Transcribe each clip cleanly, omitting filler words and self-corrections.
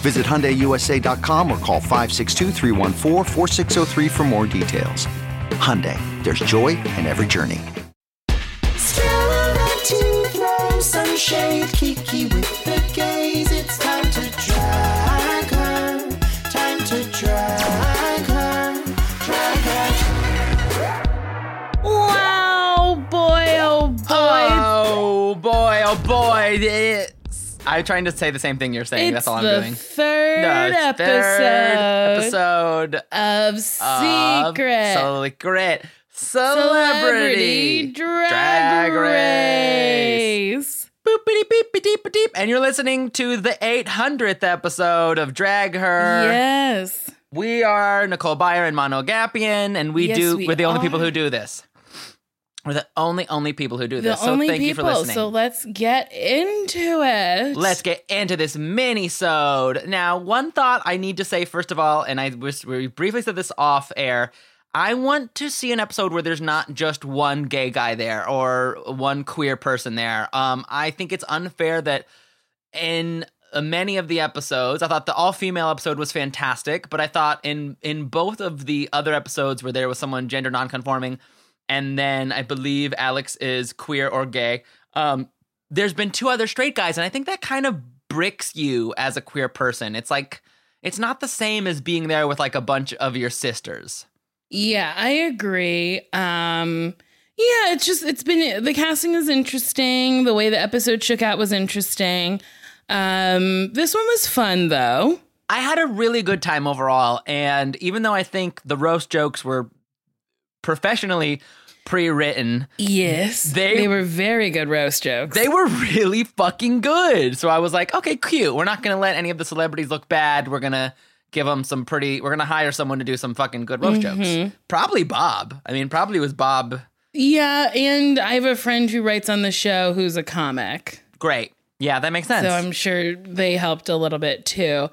Visit HyundaiUSA.com or call 562-314-4603 for more details. Hyundai, there's joy in every journey. Some shade, Kiki with the gaze. It's time to drag her. Time to drag her. Drag her. Wow, boy, oh boy. Oh boy, oh boy. I'm trying to say the same thing you're saying. That's all I'm doing. Third episode of Secret Celebrity Drag Race. Boopity beepity beep deep. And you're listening to the 800th episode of Drag Her. Yes. We are Nicole Byer and Mano Agapion, and we're the only people who do this. So thank you for listening. So let's get into it. Let's get into this mini-sode. Now, one thought I need to say first of all, and we briefly said this off air. I want to see an episode where there's not just one gay guy there or one queer person there. I think it's unfair that in many of the episodes, I thought the all-female episode was fantastic, but I thought in both of the other episodes where there was someone gender non-conforming, and then I believe Alex is queer or gay, there's been two other straight guys, and I think that kind of bricks you as a queer person. It's like, it's not the same as being there with like a bunch of your sisters. Yeah, I agree. Yeah, it's been, the casting is interesting. The way the episode shook out was interesting. This one was fun, though. I had a really good time overall. And even though I think the roast jokes were professionally pre-written. Yes, they were very good roast jokes. They were really fucking good. So I was like, okay, cute. We're not going to let any of the celebrities look bad. We're going to give them some pretty, we're going to hire someone to do some fucking good roast jokes. Probably Bob. I mean, probably was Bob. Yeah, and I have a friend who writes on the show who's a comic. Great. Yeah, that makes sense. So I'm sure they helped a little bit too.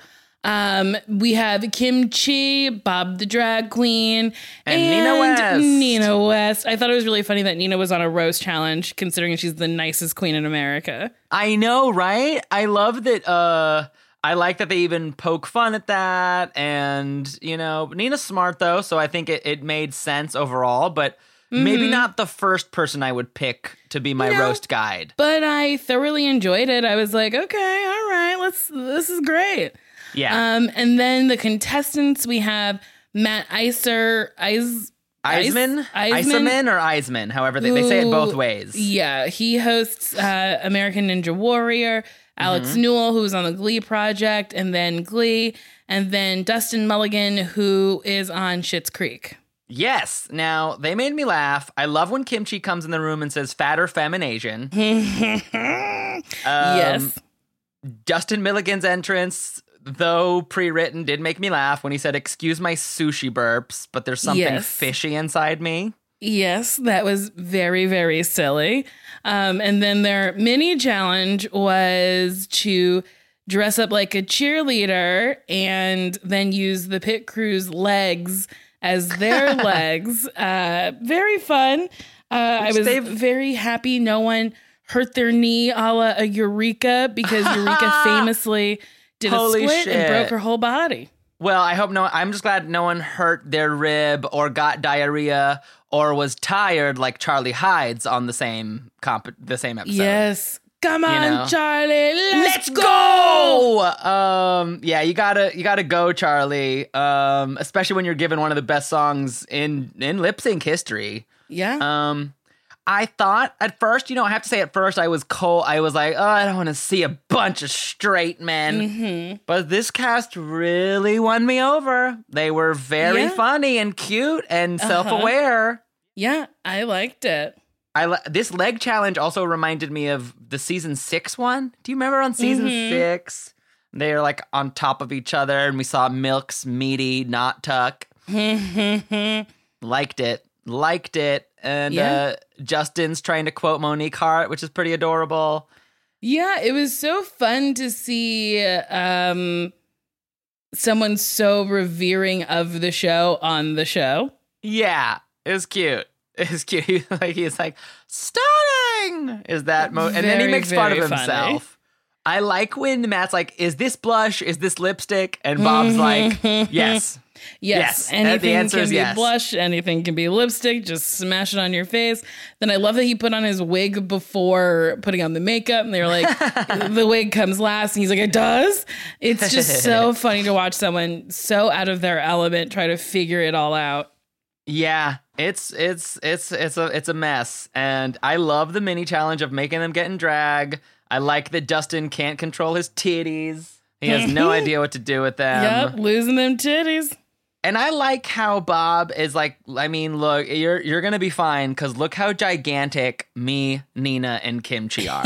We have Kim Chi, Bob the Drag Queen, and Nina West. I thought it was really funny that Nina was on a roast challenge considering she's the nicest queen in America. I know, right? I love that, I like that they even poke fun at that, and, you know, Nina's smart, though, so I think it made sense overall, but maybe not the first person I would pick to be my roast guide. But I thoroughly enjoyed it. I was like, okay, all right, this is great. Yeah. And then the contestants, we have Matt Iseman, however, they say it both ways. Yeah, he hosts American Ninja Warrior, Alex Newell, who was on the Glee Project, and then Glee, and then Dustin Milligan, who is on Schitt's Creek. Yes. Now, they made me laugh. I love when Kim Chi comes in the room and says, fat or feminasian. Yes. Dustin Milligan's entrance, though pre-written, did make me laugh when he said, excuse my sushi burps, but there's something fishy inside me. Yes, that was very, very silly. And then their mini challenge was to dress up like a cheerleader and then use the pit crew's legs as their legs. Very fun. I was very happy no one hurt their knee a la Eureka, because Eureka famously did a split and broke her whole body. Well, I hope no. I'm just glad no one hurt their rib or got diarrhea or was tired like Charlie Hides on the same episode. Yes. Come on, Charlie. Let's go! Yeah, you gotta go, Charlie. Especially when you're given one of the best songs in lip sync history. Yeah. I thought at first, I have to say at first I was cold. I was like, oh, I don't want to see a bunch of straight men. But this cast really won me over. They were very funny and cute and self-aware. Yeah, I liked it. This leg challenge also reminded me of the season 6 one. Do you remember on season 6? They were like on top of each other, and we saw Milk's meaty knot tuck. Liked it. And Justin's trying to quote Monique Hart, which is pretty adorable. Yeah, it was so fun to see someone so revering of the show on the show. Yeah, it was cute. He's like, stunning! Is that and then he makes fun of himself. Funny. I like when Matt's like, is this blush? Is this lipstick? And Bob's like, yes. Yes. Anything the answer can be blush. Anything can be lipstick. Just smash it on your face. Then I love that he put on his wig before putting on the makeup. And they were like, the wig comes last. And he's like, it does? It's just so funny to watch someone so out of their element try to figure it all out. Yeah, it's a mess. And I love the mini challenge of making them get in drag. I like that Dustin can't control his titties. He has no idea what to do with them. Yep, losing them titties. And I like how Bob is like, I mean, look, you're going to be fine because look how gigantic me, Nina, and Kim Chi are.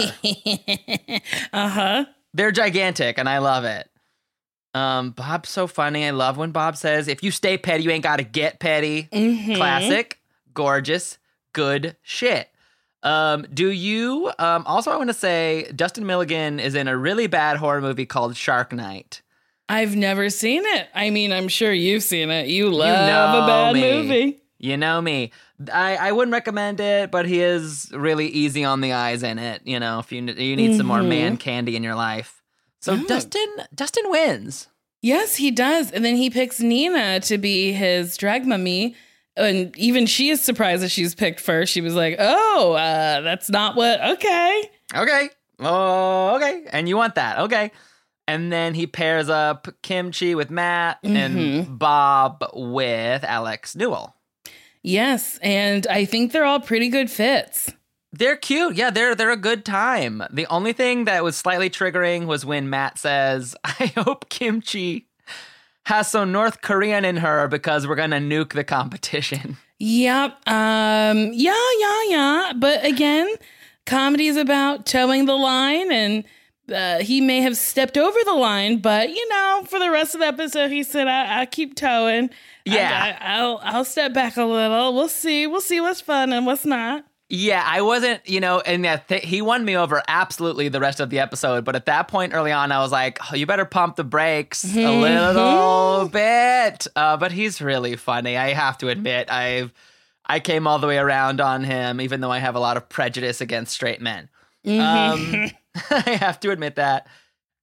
Uh-huh. They're gigantic, and I love it. Bob's so funny. I love when Bob says, if you stay petty, you ain't got to get petty. Mm-hmm. Classic, gorgeous, good shit. Also I want to say Dustin Milligan is in a really bad horror movie called Shark Night. I've never seen it. I mean, I'm sure you've seen it. You love a bad movie. You know me. I wouldn't recommend it, but he is really easy on the eyes in it. You know, if you need some more man candy in your life. So Dustin wins. Yes, he does. And then he picks Nina to be his drag mummy. And even she is surprised that she's picked first. She was like, oh, that's not what. Okay. Oh, okay. And you want that. Okay. And then he pairs up Kim Chi with Matt and Bob with Alex Newell. Yes. And I think they're all pretty good fits. They're cute. Yeah, they're a good time. The only thing that was slightly triggering was when Matt says, I hope Kim Chi has some North Korean in her because we're going to nuke the competition. Yep. Yeah. But again, comedy is about towing the line, and he may have stepped over the line, but, you know, for the rest of the episode, he said, I'll keep towing. Yeah. I'll step back a little. We'll see what's fun and what's not. Yeah, I wasn't, you know, and he won me over absolutely the rest of the episode. But at that point early on, I was like, oh, you better pump the brakes a little bit. But he's really funny. I have to admit, I came all the way around on him, even though I have a lot of prejudice against straight men. I have to admit that.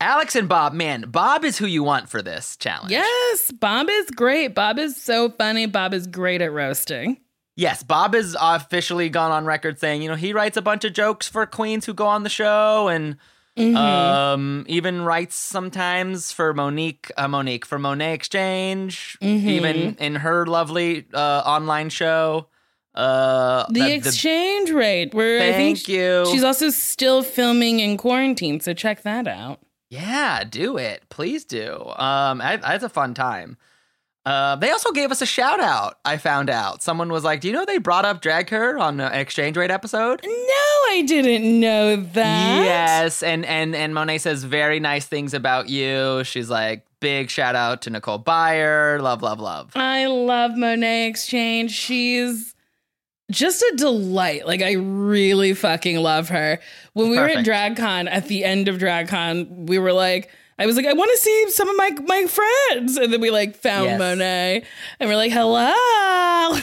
Alex and Bob, man, Bob is who you want for this challenge. Yes, Bob is great. Bob is so funny. Bob is great at roasting. Yes, Bob has officially gone on record saying, you know, he writes a bunch of jokes for queens who go on the show, and even writes sometimes for Monique for Monet Exchange, even in her lovely online show. The exchange rate. She's also still filming in quarantine, so check that out. Yeah, do it. Please do. It's a fun time. They also gave us a shout out. I found out someone was like, "Do you know they brought up Drag Her on an Exchange Rate episode?" No, I didn't know that. Yes, and Monet says very nice things about you. She's like, big shout out to Nicole Byer. Love, love, love. I love Monet Exchange. She's just a delight. Like, I really fucking love her. When we were at DragCon, at the end of DragCon, we were like, I was like, I want to see some of my friends. And then we found Monet and we're like, hello,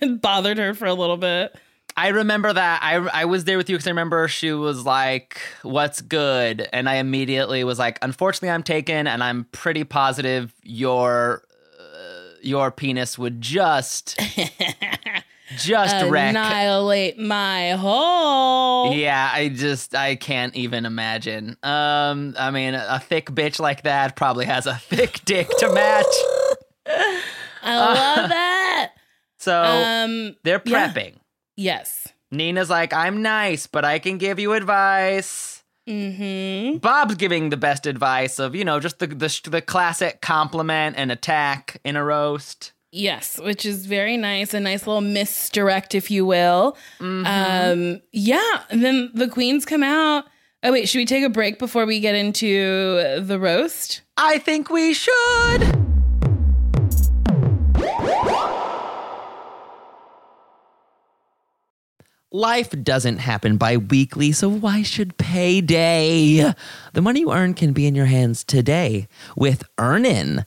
and bothered her for a little bit. I remember that. I was there with you because I remember she was like, what's good? And I immediately was like, unfortunately, I'm taken, and I'm pretty positive your penis would just annihilate my hole. Yeah, I can't even imagine. I mean, a thick bitch like that probably has a thick dick to match. I love that. So they're prepping. Yeah. Yes. Nina's like, I'm nice, but I can give you advice. Bob's giving the best advice of, you know, just the classic compliment and attack in a roast. Yes, which is very nice. A nice little misdirect, if you will. And then the queens come out. Oh, wait, should we take a break before we get into the roast? I think we should. Life doesn't happen bi-weekly, so why should payday? The money you earn can be in your hands today with Earnin'.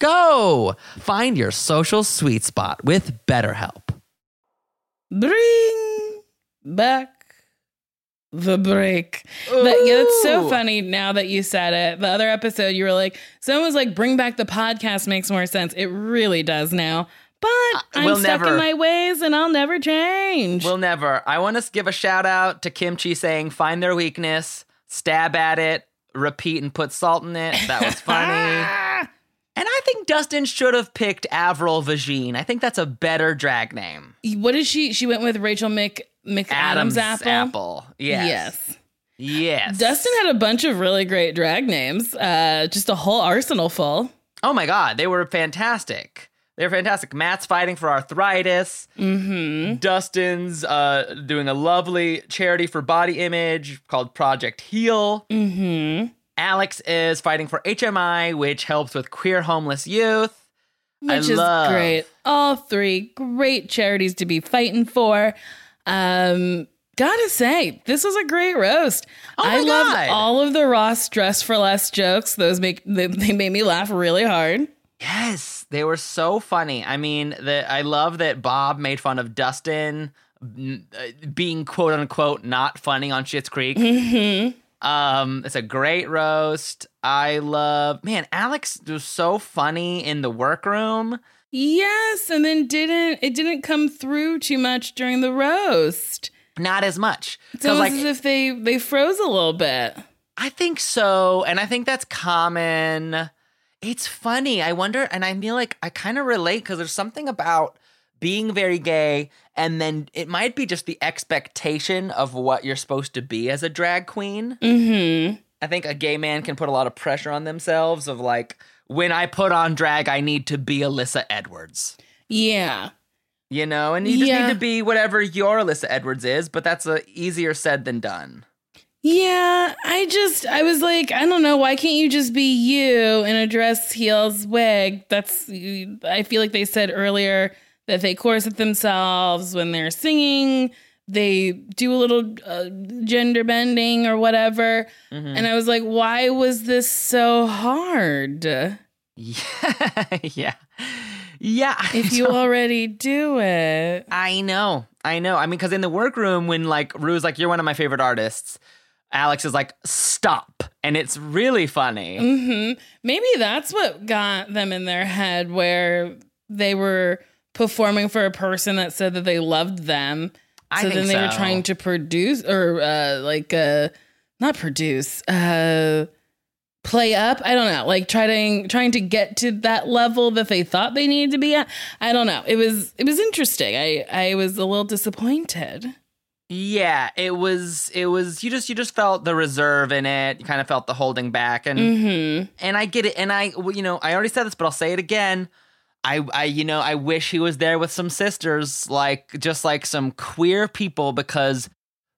Go! Find your social sweet spot with BetterHelp. Bring back the break. That's so funny now that you said it. The other episode, you were like, someone was like, bring back the podcast makes more sense. It really does now. But I'm stuck in my ways and I'll never change. We'll never. I want to give a shout out to Kim Chi saying, find their weakness, stab at it, repeat and put salt in it. That was funny. And I think Dustin should have picked Avril Vagine. I think that's a better drag name. What is she? She went with Rachel McAdams Apple? Apple. Yes. Dustin had a bunch of really great drag names. Just a whole arsenal full. Oh, my God. They were fantastic. Matt's fighting for arthritis. Mm-hmm. Dustin's doing a lovely charity for body image called Project Heal. Mm-hmm. Alex is fighting for HMI, which helps with queer homeless youth. Which is great. All three great charities to be fighting for. Gotta say, this was a great roast. I loved all of the Ross Dress for Less jokes. They made me laugh really hard. Yes, they were so funny. I mean, I love that Bob made fun of Dustin being quote unquote not funny on Schitt's Creek. Mm-hmm. It's a great roast. Alex was so funny in the workroom. Yes, and then didn't come through too much during the roast. Not as much. It's almost as if they froze a little bit. I think so, and I think that's common. It's funny. I wonder, and I feel like I kind of relate, because there's something about being very gay, and then it might be just the expectation of what you're supposed to be as a drag queen. Mm-hmm. I think a gay man can put a lot of pressure on themselves of like, when I put on drag, I need to be Alyssa Edwards. Yeah. you know, and you just need to be whatever your Alyssa Edwards is, but that's easier said than done. Yeah, I was like, I don't know, why can't you just be you in a dress, heels, wig? I feel like they said earlier that they corset themselves when they're singing. They do a little gender bending or whatever. Mm-hmm. And I was like, why was this so hard? Yeah. If you already do it. I know. I mean, because in the workroom, when like Rue's like, you're one of my favorite artists, Alex is like, stop. And it's really funny. Mm-hmm. Maybe that's what got them in their head, where they were performing for a person that said that they loved them. So were trying to produce or play up. I don't know, like trying to get to that level that they thought they needed to be at. I don't know. It was interesting. I was a little disappointed. Yeah, it was you just felt the reserve in it. You kind of felt the holding back and I get it. And I already said this, but I'll say it again. I wish he was there with some sisters, like some queer people, because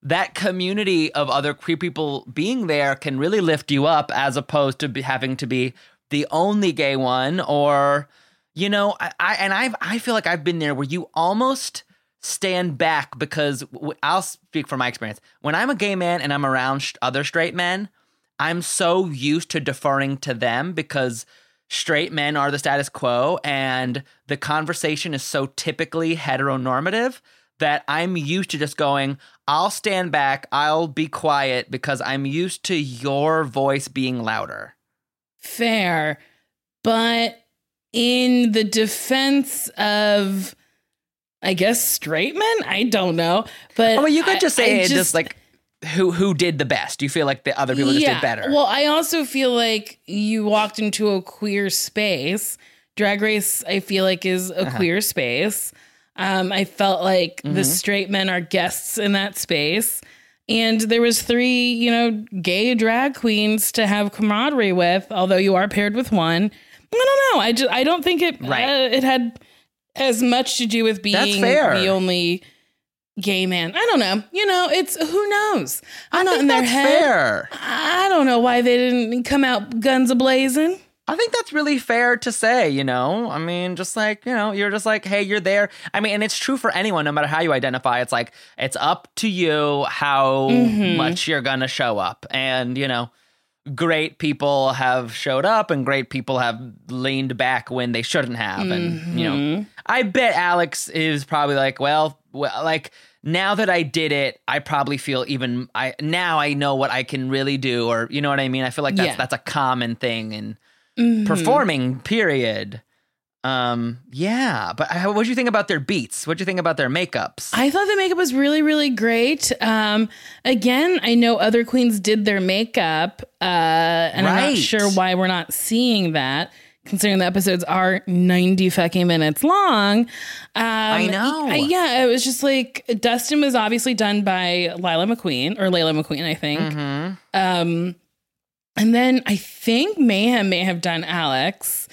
that community of other queer people being there can really lift you up, as opposed to having to be the only gay one. Or, you know, I feel like I've been there where you almost stand back, because I'll speak from my experience. When I'm a gay man and I'm around other straight men, I'm so used to deferring to them, because straight men are the status quo, and the conversation is so typically heteronormative that I'm used to just going, I'll stand back, I'll be quiet, because I'm used to your voice being louder. Fair. But in the defense of, I guess, straight men? I don't know. But well, you could just say it's just like, who did the best? You feel like the other people just did better. Well, I also feel like you walked into a queer space. Drag Race, I feel like, is a queer space. I felt like the straight men are guests in that space. And there was 3, gay drag queens to have camaraderie with, although you are paired with one. I don't know. I don't think it it had as much to do with being the only gay man. I don't know. It's, who knows? I'm not in their head. Fair. I don't know why they didn't come out guns a-blazing. I think that's really fair to say, I mean, just like, you're just like, hey, you're there. I mean, and it's true for anyone, no matter how you identify. It's like, it's up to you how much you're going to show up. And, great people have showed up, and great people have leaned back when they shouldn't have. And, I bet Alex is probably like, well, like, now that I did it, I probably feel now I know what I can really do, or, you know what I mean? I feel like that's a common thing in performing, period. But what do you think about their beats? What do you think about their makeups? I thought the makeup was really, really great. Again, I know other queens did their makeup, and I'm not sure why we're not seeing that, considering the episodes are 90 fucking minutes long. I know. It was just like, Dustin was obviously done by Layla McQueen, I think. Mm-hmm. And then I think Mayhem may have done Alex.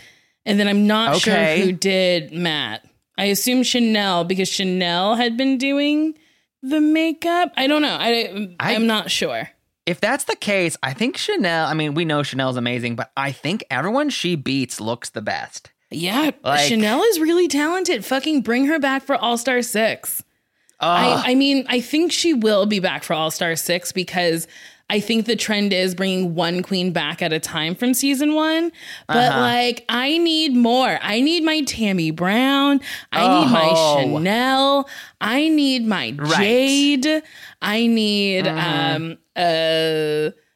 And then I'm not sure who did Matt. I assume Chanel, because Chanel had been doing the makeup. I don't know. I'm not sure. If that's the case, I think Chanel, I mean, we know Chanel's amazing, but I think everyone she beats looks the best. Yeah. Like, Chanel is really talented. Fucking bring her back for All-Star 6. I mean, I think she will be back for All-Star 6, because I think the trend is bringing one queen back at a time from season 1. But like, I need more. I need my Tammy Brown. I need my Chanel. I need my Jade. I need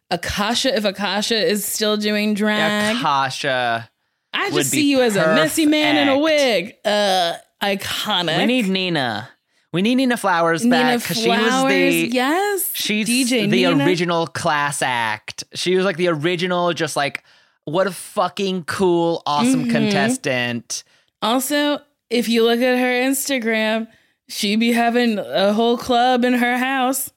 Akasha, if Akasha is still doing drag. Akasha. I just see you as a messy man in a wig. Iconic. We need Nina. We need Nina Flowers back, because she was the original class act. She was like the original, just like, what a fucking cool, awesome contestant. Also, if you look at her Instagram, she be having a whole club in her house.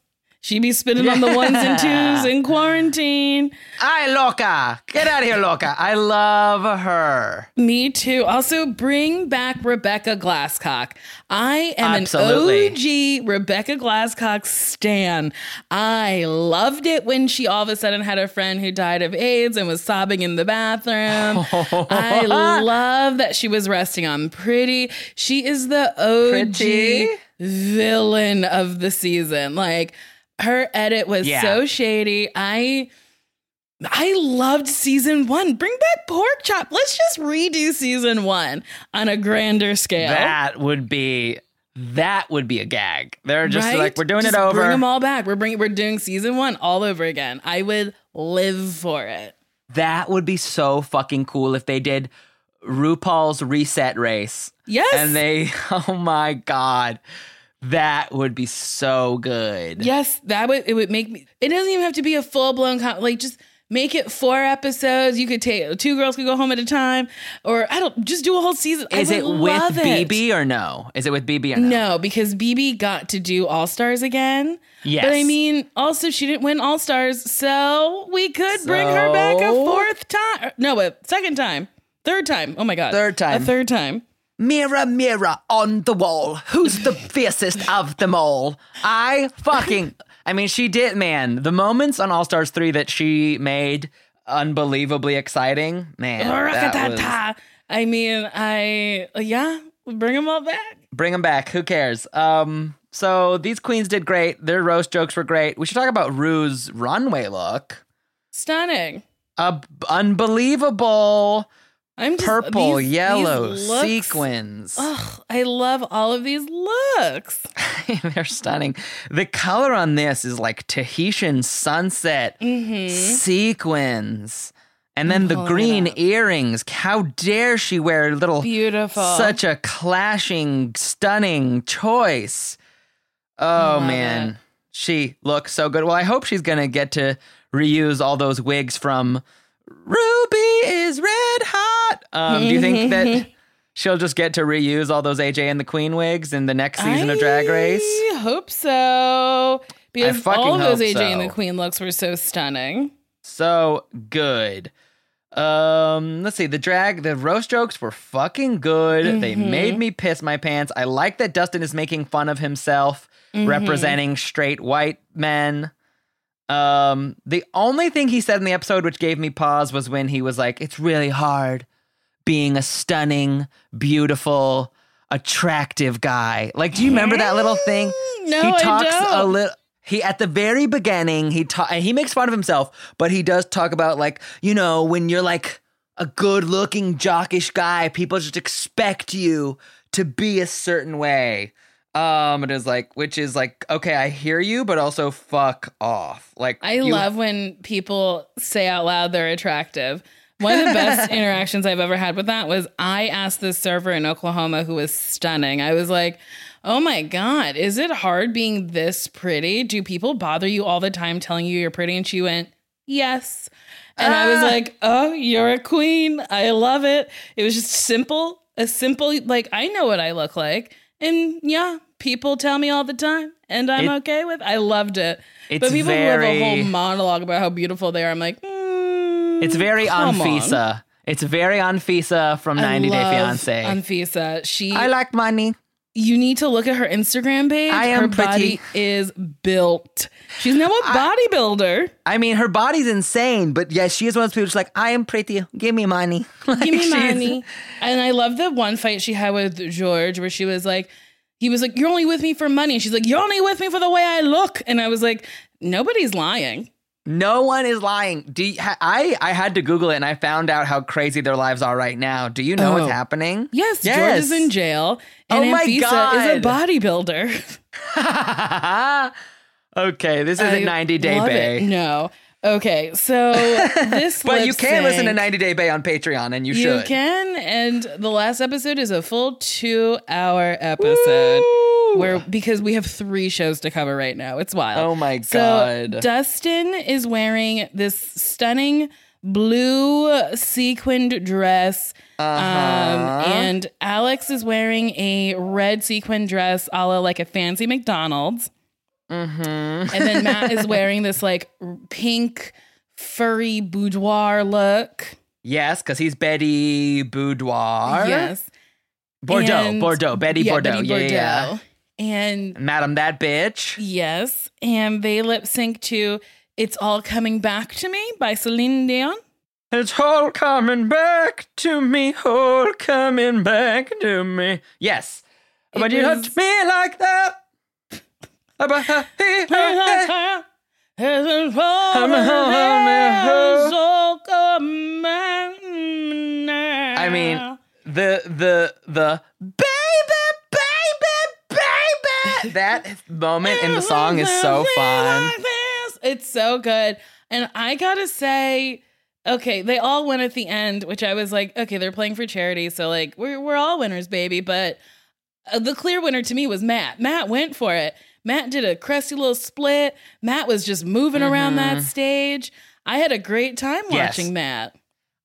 She be spinning on the ones and twos in quarantine. Ay, loca. Get out of here, loca. I love her. Me too. Also, bring back Rebecca Glasscock. I am an OG Rebecca Glasscock stan. I loved it when she all of a sudden had a friend who died of AIDS and was sobbing in the bathroom. I love that she was resting on Pretty. She is the OG villain of the season. Like, her edit was so shady. I loved season one. Bring back Pork Chop. Let's just redo season one on a grander scale. That would be a gag. They're just like, we're doing just it over. Bring them all back. We're doing season one all over again. I would live for it. That would be so fucking cool if they did RuPaul's Reset Race. Yes. And oh my God. That would be so good. Yes, it would make me. It doesn't even have to be a full blown just make it 4 episodes. You could take 2 girls could go home at a time, or I don't just do a whole season. Is it with BB or no? Is it with BB or no? No, because BB got to do All Stars again. Yes, but I mean, also she didn't win All Stars, so we could bring her back a 4th time. No, a 2nd time, 3rd time. Oh my God, 3rd time, a 3rd time. Mirror, mirror on the wall, who's the fiercest of them all? She did, man. The moments on All Stars 3 that she made unbelievably exciting, man. Bring them all back. Bring them back. Who cares? So these queens did great. Their roast jokes were great. We should talk about Rue's runway look. Stunning. Unbelievable. I'm just, purple, yellow, sequins. Ugh, I love all of these looks. They're stunning. The color on this is like Tahitian sunset sequins. And then the green earrings. How dare she wear little... Beautiful. Such a clashing, stunning choice. Oh, man. It. She looks so good. Well, I hope she's going to get to reuse all those wigs from... Ruby is red hot. Do you think that she'll just get to reuse all those AJ and the Queen wigs in the next season of Drag Race? I hope so. Because all those AJ and the Queen looks were so stunning. So good. Let's see. The roast jokes were fucking good. Mm-hmm. They made me piss my pants. I like that Dustin is making fun of himself representing straight white men. The only thing he said in the episode which gave me pause was when he was like, it's really hard being a stunning, beautiful, attractive guy. Like, do you remember that little thing? No, he talks I don't. He at the very beginning, he makes fun of himself, but he does talk about like, you know, when you're like a good-looking jockish guy, people just expect you to be a certain way. It is like, which is like, okay, I hear you, but also fuck off. Like, I love when people say out loud they're attractive. One of the best interactions I've ever had with that was I asked this server in Oklahoma who was stunning. I was like, oh my God, is it hard being this pretty? Do people bother you all the time telling you you're pretty? And she went, yes. And I was like, oh, you're a queen. I love it. It was just simple, like, I know what I look like. And yeah, people tell me all the time, and I'm okay with it. I loved it. But people who have a whole monologue about how beautiful they are, I'm like, it's very Anfisa. It's very Anfisa from 90 Day Fiancé. Anfisa. I like money. You need to look at her Instagram page. Her body is built. She's now a bodybuilder. I mean, her body's insane, but yes, she is one of those people who's like, I am pretty. Give me money. Give me money. And I love the one fight she had with George where she was like, he was like, you're only with me for money. And she's like, you're only with me for the way I look. And I was like, nobody's lying. No one is lying. I had to Google it and I found out how crazy their lives are right now. Do you know what's happening? Yes, George is in jail. And my God. Anfisa is a bodybuilder. Okay, this isn't 90 Day Bae. No. Okay, so this but you can listen to 90 Day Bae on Patreon, and you should. You can, and the last episode is a full 2-hour episode. Woo! Because we have 3 shows to cover right now. It's wild. Oh, my God. So Dustin is wearing this stunning blue sequined dress, and Alex is wearing a red sequin dress a la like a fancy McDonald's. Mm-hmm. And then Matt is wearing this like pink furry boudoir look. Yes, because he's Betty Boudoir. Yes. Bordeaux. Yeah. And Madam That Bitch. Yes. And they lip sync to It's All Coming Back to Me by Celine Dion. It's all coming back to me, all coming back to me. Yes. But you touch me like that. I mean, the baby. That moment in the song is so fun. It's so good. And I gotta say, okay, they all win at the end, which I was like, okay, they're playing for charity, so like we're all winners, baby. But the clear winner to me was Matt. Matt went for it. Matt did a crusty little split. Matt was just moving around that stage. I had a great time watching Matt.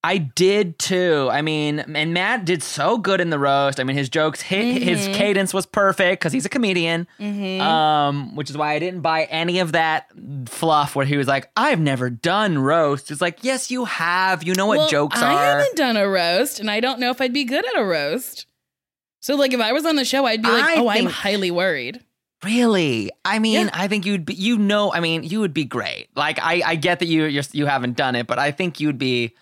I did too. I mean, and Matt did so good in the roast. I mean, his jokes hit, his cadence was perfect because he's a comedian, which is why I didn't buy any of that fluff where he was like, I've never done roast. It's like, yes, you have. You know what jokes are. I haven't done a roast, and I don't know if I'd be good at a roast. So, like, if I was on the show, I'd be like, I'm highly worried. Really? I mean, yeah. I think you'd be, you would be great. Like, I get that you haven't done it, but I think you'd be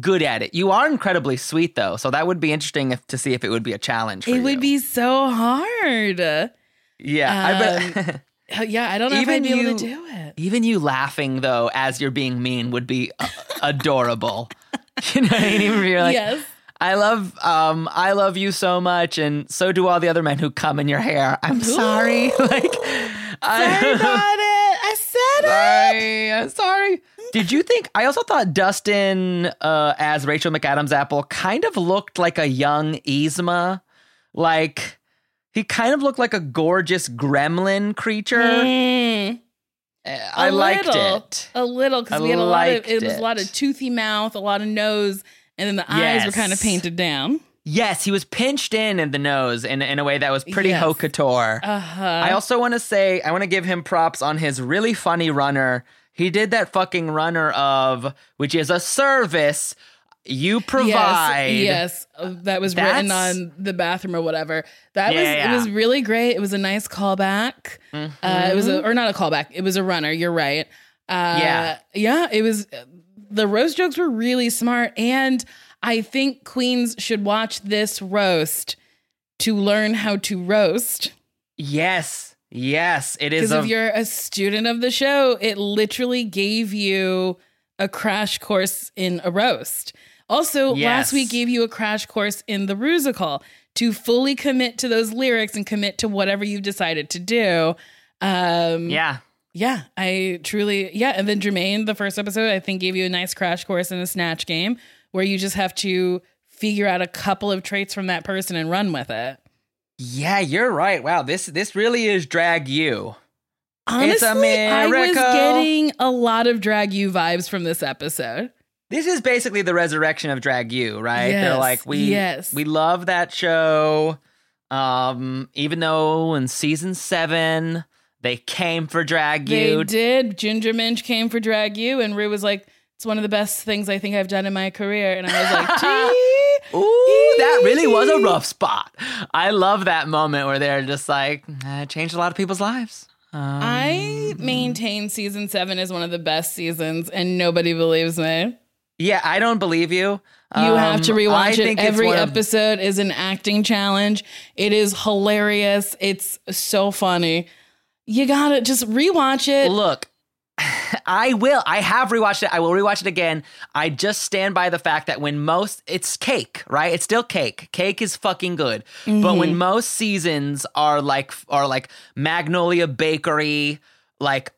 good at it. You are incredibly sweet, though. So that would be interesting to see if it would be a challenge for you. It would be so hard. Yeah. I bet. Yeah, I don't know even if I'd be able to do it. Even you laughing, though, as you're being mean would be adorable. You know what I mean? Even if you're like, yes. I love you so much, and so do all the other men who come in your hair. I'm sorry. Like, I'm sorry. Did you think? I also thought Dustin as Rachel McAdams Apple kind of looked like a young Yzma. Like, he kind of looked like a gorgeous gremlin creature. Mm. I liked it a little because we had a lot of. It was a lot of toothy mouth, a lot of nose. And then the eyes were kind of painted down. Yes, he was pinched in the nose in a way that was pretty haute couture. Uh-huh. I also want to say, I want to give him props on his really funny runner. He did that fucking runner of, which is a service you provide. Yes. That was written on the bathroom or whatever. It was really great. It was a nice callback. Mm-hmm. Or not a callback. It was a runner. You're right. It was... The roast jokes were really smart, and I think queens should watch this roast to learn how to roast. Yes, it is. Because if you're a student of the show, it literally gave you a crash course in a roast. Also, last week gave you a crash course in the Rusical to fully commit to those lyrics and commit to whatever you've decided to do. Yeah, I truly... Yeah, and then Jermaine, the first episode, I think gave you a nice crash course in a snatch game where you just have to figure out a couple of traits from that person and run with it. Yeah, you're right. Wow, this really is Drag U. Honestly, I was getting a lot of Drag U vibes from this episode. This is basically the resurrection of Drag U, right? Yes, they're like, we love that show, even though in season 7... They came for Drag U. They did. Ginger Minch came for Drag U, and Rue was like, it's one of the best things I think I've done in my career. And I was like, ooh, that really was a rough spot. I love that moment where they're just like, I changed a lot of people's lives. I maintain season 7 is one of the best seasons, and nobody believes me. Yeah, I don't believe you. You have to rewatch it. Every episode is an acting challenge. It is hilarious. It's so funny. You gotta just rewatch it. Look, I will. I have rewatched it. I will rewatch it again. I just stand by the fact that when most, it's cake, right? It's still cake. Cake is fucking good. Mm-hmm. But when most seasons are like Magnolia Bakery, like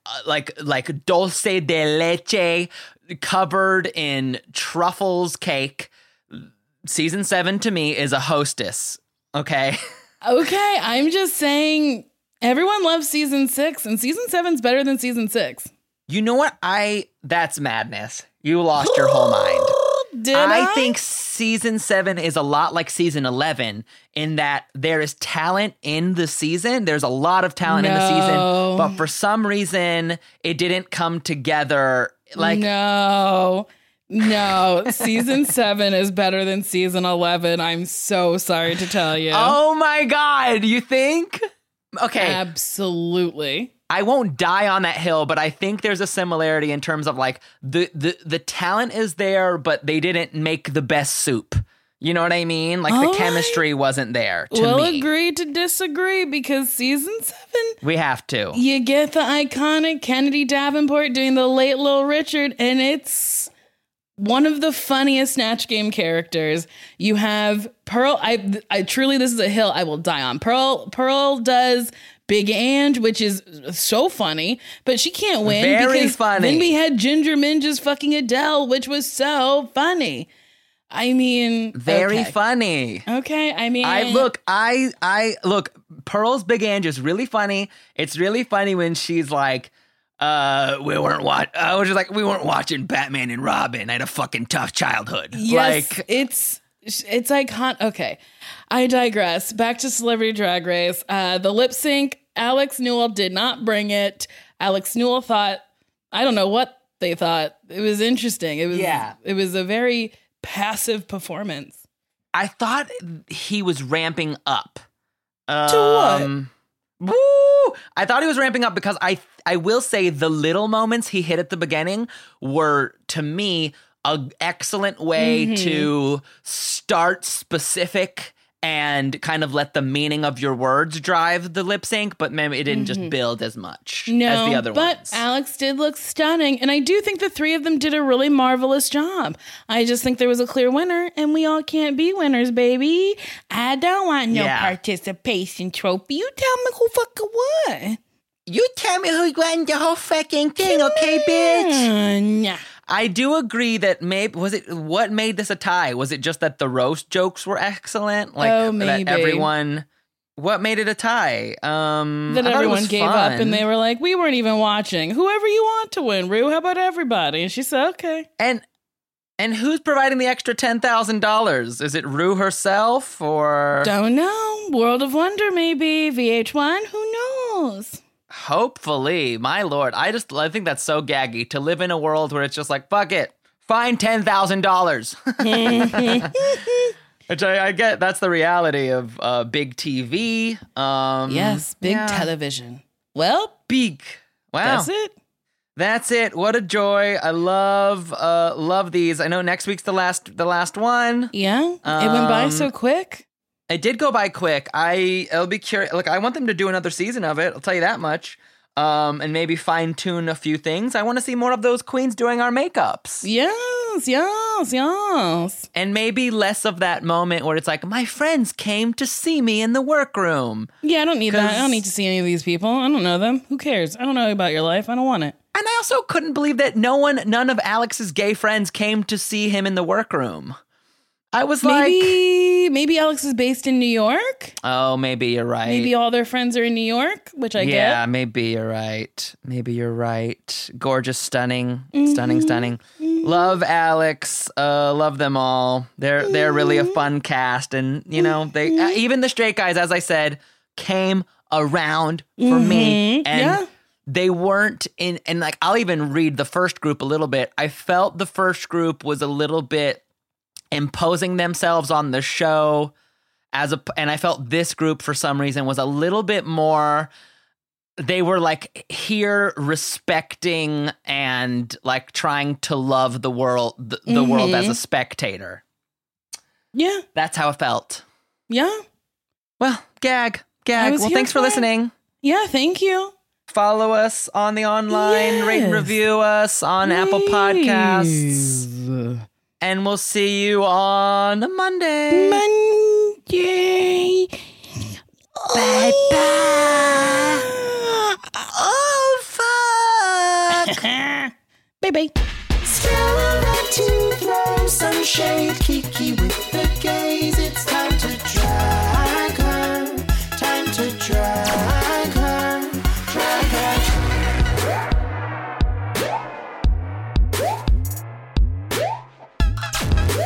dulce de leche, covered in truffles cake, season 7 to me is a hostess. Okay. Okay, I'm just saying. Everyone loves season 6, and season 7's better than season 6. You know what? That's madness. You lost your whole mind. Did I think season 7 is a lot like season 11 in that there is talent in the season. There's a lot of talent in the season, but for some reason it didn't come together. Like No, season 7 is better than season 11. I'm so sorry to tell you. Oh my God, you think? Okay. Absolutely. I won't die on that hill, but I think there's a similarity in terms of like the talent is there, but they didn't make the best soup. You know what I mean? Like the chemistry wasn't there to me. We'll agree to disagree because season 7. We have to. You get the iconic Kennedy Davenport doing the late Little Richard, and it's one of the funniest Snatch Game characters. You have Pearl. I truly, this is a hill I will die on. Pearl does Big Ang, which is so funny, but she can't win. Very funny. Then we had Ginger Minja's fucking Adele, which was so funny. I mean, very funny. Okay, I mean, I look. Pearl's Big Ang is really funny. It's really funny when she's like, we weren't watching Batman and Robin. I had a fucking tough childhood. Yes, like it's iconic. Okay. I digress. Back to Celebrity Drag Race. The lip sync, Alex Newell did not bring it. Alex Newell thought, I don't know what they thought. It was interesting. It was a very passive performance. I thought he was ramping up. To what? Woo! I thought he was ramping up because I will say the little moments he hit at the beginning were, to me, an excellent way to start specific and kind of let the meaning of your words drive the lip sync, but maybe it didn't just build as much as the other ones. But Alex did look stunning, and I do think the three of them did a really marvelous job. I just think there was a clear winner, and we all can't be winners, baby. I don't want no participation trophy. You tell me who fucking won. You tell me who won the whole fucking thing, okay, bitch? I do agree that what made this a tie? Was it just that the roast jokes were excellent? Like that what made it a tie? That everyone gave up and they were like, we weren't even watching. Whoever you want to win, Rue, how about everybody? And she said, okay. And who's providing the extra $10,000? Is it Rue herself or? Don't know. World of Wonder maybe. VH1, who knows? Hopefully, my lord. I think that's so gaggy to live in a world where it's just like, fuck it, fine $10,000. Which I get. That's the reality of big TV. Yes, big television. Well, big. Wow, that's it. That's it. What a joy. I love these. I know next week's the last one. Yeah, it went by so quick. It did go by quick. I'll be curious. Look, I want them to do another season of it. I'll tell you that much. And maybe fine-tune a few things. I want to see more of those queens doing our makeups. Yes. And maybe less of that moment where it's like, my friends came to see me in the workroom. Yeah, I don't need that. I don't need to see any of these people. I don't know them. Who cares? I don't know about your life. I don't want it. And I also couldn't believe that none of Alex's gay friends came to see him in the workroom. I was maybe Alex is based in New York. Oh, maybe you're right. Maybe all their friends are in New York, which I get. Yeah, maybe you're right. Gorgeous, stunning, stunning. Love Alex. Love them all. They're really a fun cast, and you know they even the straight guys, as I said, came around for me. And they weren't in, and like I'll even read the first group a little bit. I felt the first group was a little bit imposing themselves on the show and I felt this group for some reason was a little bit more, they were like here respecting and like trying to love the world, the world as a spectator. Yeah. That's how it felt. Yeah. Well, gag. Well, thanks for listening. Yeah. Thank you. Follow us on the online, rate and review us on Apple Podcasts. And we'll see you on Monday. Bye bye. Oh fuck. Bye bye. Still around to throw some shade, Kiki with the gaze. It's time to drag her. Time to drag her. Drag her. Woo!